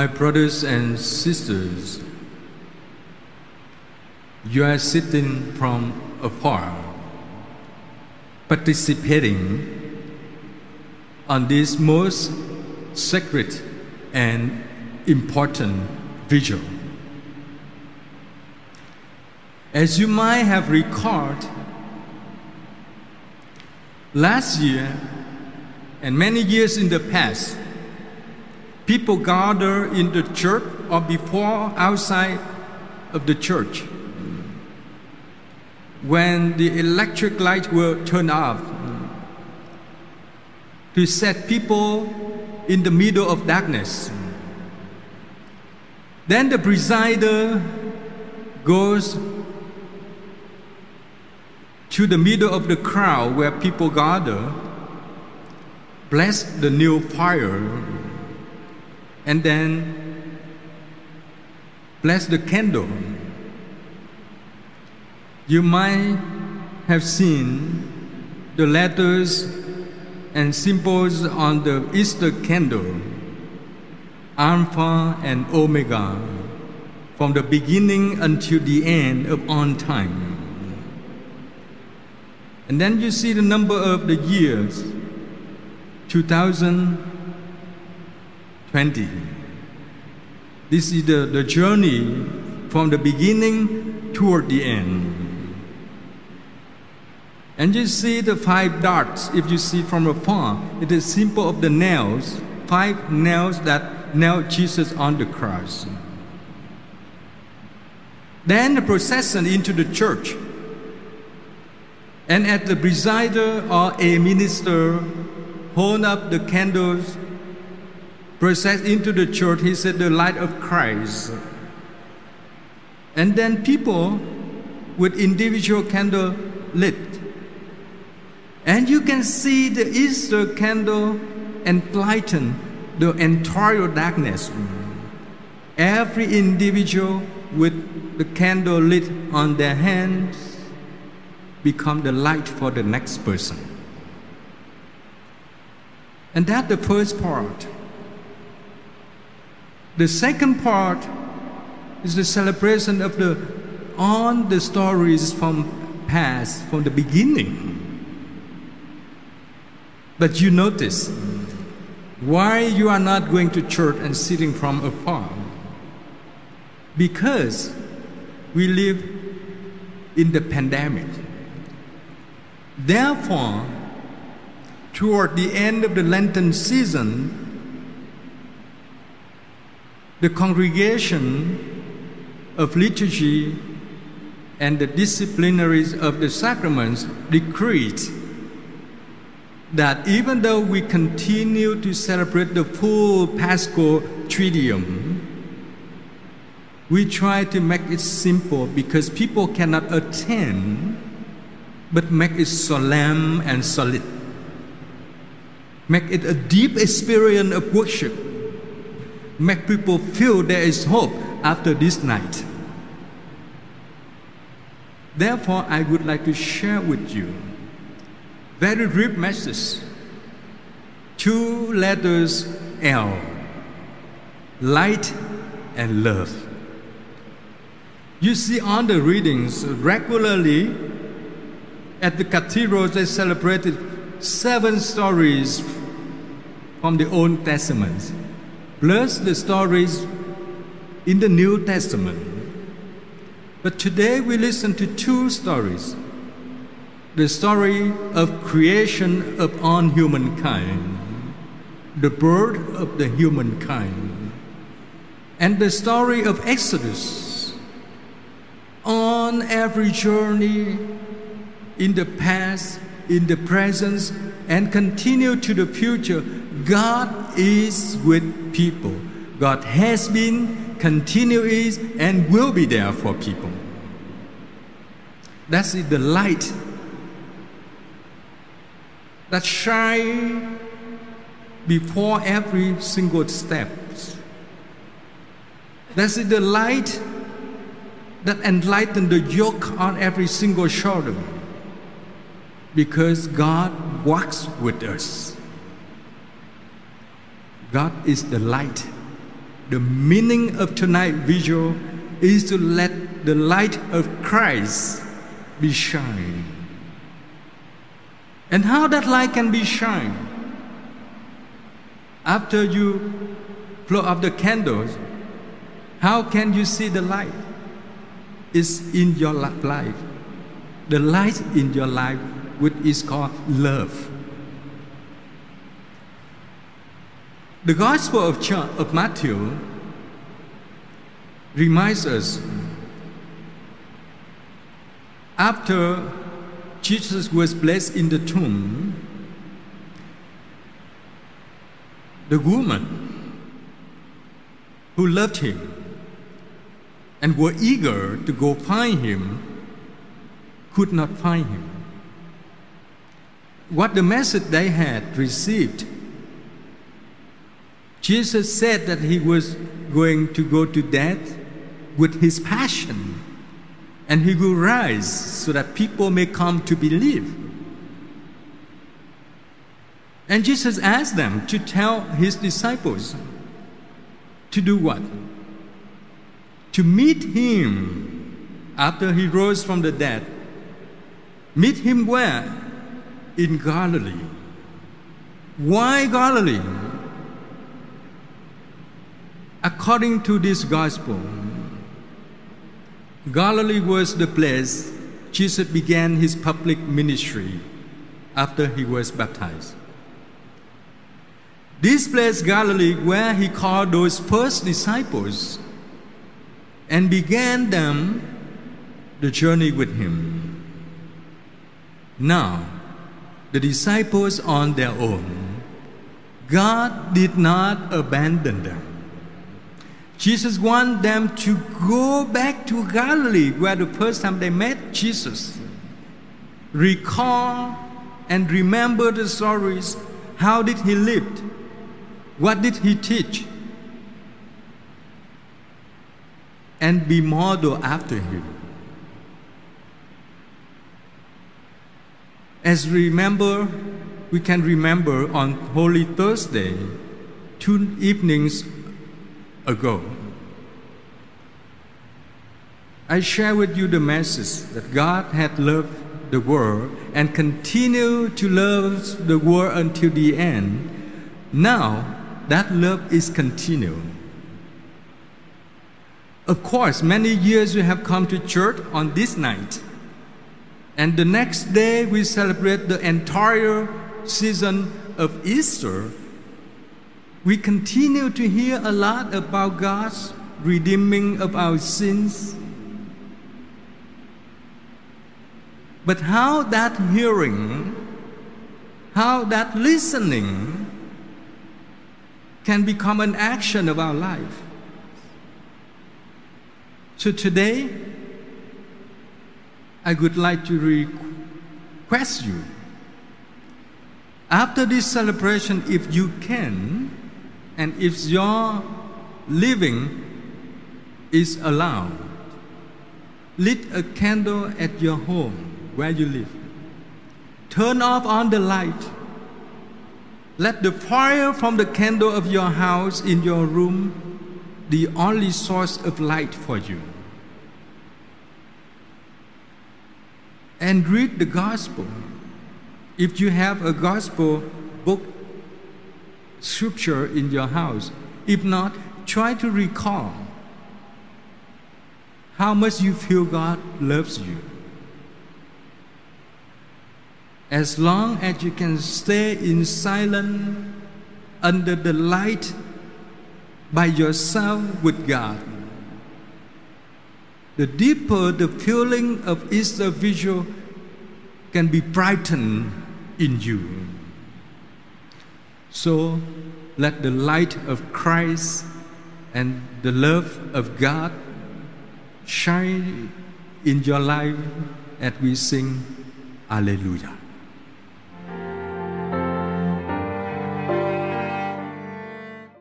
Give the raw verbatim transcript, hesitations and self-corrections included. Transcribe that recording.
My brothers and sisters, you are sitting from afar, participating on this most sacred and important vigil. As you might have recalled, last year and many years in the past, people gather in the church or before outside of the church. When the electric lights were turned off, to set people in the middle of darkness. Then the presider goes to the middle of the crowd where people gather, bless the new fire, and then bless the candle. You might have seen the letters and symbols on the Easter candle, Alpha and Omega, from the beginning until the end of on time. And then you see the number of the years, two thousand twenty. This is the, the journey from the beginning toward the end. And you see the five darts. If you see from afar, it is symbol of the nails, five nails that nailed Jesus on the cross. Then the procession into the church. And as the presider or a minister hold up the candles, process into the church, he said, the light of Christ. And then people with individual candle lit. And you can see the Easter candle enlighten the entire darkness. Every individual with the candle lit on their hands become the light for the next person. And that's the first part. The second part is the celebration of the on the stories from past, from the beginning. But you notice why you are not going to church and sitting from afar. Because we live in the pandemic. Therefore, toward the end of the Lenten season, the congregation of liturgy and the disciplinaries of the sacraments decreed that even though we continue to celebrate the full Paschal Triduum, we try to make it simple because people cannot attend, but make it solemn and solid. Make it a deep experience of worship. Make people feel there is hope after this night. Therefore, I would like to share with you very brief message. Two letters L, light and love. You see on the readings regularly at the cathedrals they celebrated seven stories from the Old Testament, plus the stories in the New Testament. But today we listen to two stories. The story of creation upon humankind, the birth of the humankind, and the story of Exodus. On every journey in the past, in the present, and continue to the future, God is with people. God has been, continues, and will be there for people. That's the light that shines before every single step. That's the light that enlightens the yoke on every single shoulder, because God walks with us. God is the light, The meaning of tonight's vigil is to let the light of Christ be shined. And how that light can be shined? After you blow up the candles, how can you see the light? It's in your life. The light in your life, which is called love. The Gospel of, John, of Matthew reminds us, after Jesus was placed in the tomb, the woman who loved him and were eager to go find him could not find him. What the message they had received, Jesus said that he was going to go to death with his passion, and he will rise so that people may come to believe. And Jesus asked them to tell his disciples to do what? To meet him after he rose from the dead. Meet him where? In Galilee. Why Galilee? According to this gospel, Galilee was the place Jesus began his public ministry after he was baptized. This place, Galilee, where he called those first disciples and began them the journey with him. Now, the disciples on their own, God did not abandon them. Jesus wanted them to go back to Galilee, where the first time they met Jesus. Recall and remember the stories. How did he live? What did he teach? And be modeled after him. As remember, we can remember on Holy Thursday, two evenings ago, I share with you the message that God had loved the world and continue to love the world until the end. Now, that love is continued. Of course, many years we have come to church on this night, and the next day we celebrate the entire season of Easter. We continue to hear a lot about God's redeeming of our sins. But how that hearing, how that listening can become an action of our life. So today, I would like to request you, after this celebration, if you can, and if your living is allowed, lit a candle at your home where you live. Turn off on the light. Let the fire from the candle of your house in your room be the only source of light for you. And read the gospel. If you have a gospel book, scripture in your house. If not, try to recall how much you feel God loves you. As long as you can stay in silence under the light by yourself with God, the deeper the feeling of Easter visual can be brightened in you. So let the light of Christ and the love of God shine in your life as we sing Alleluia.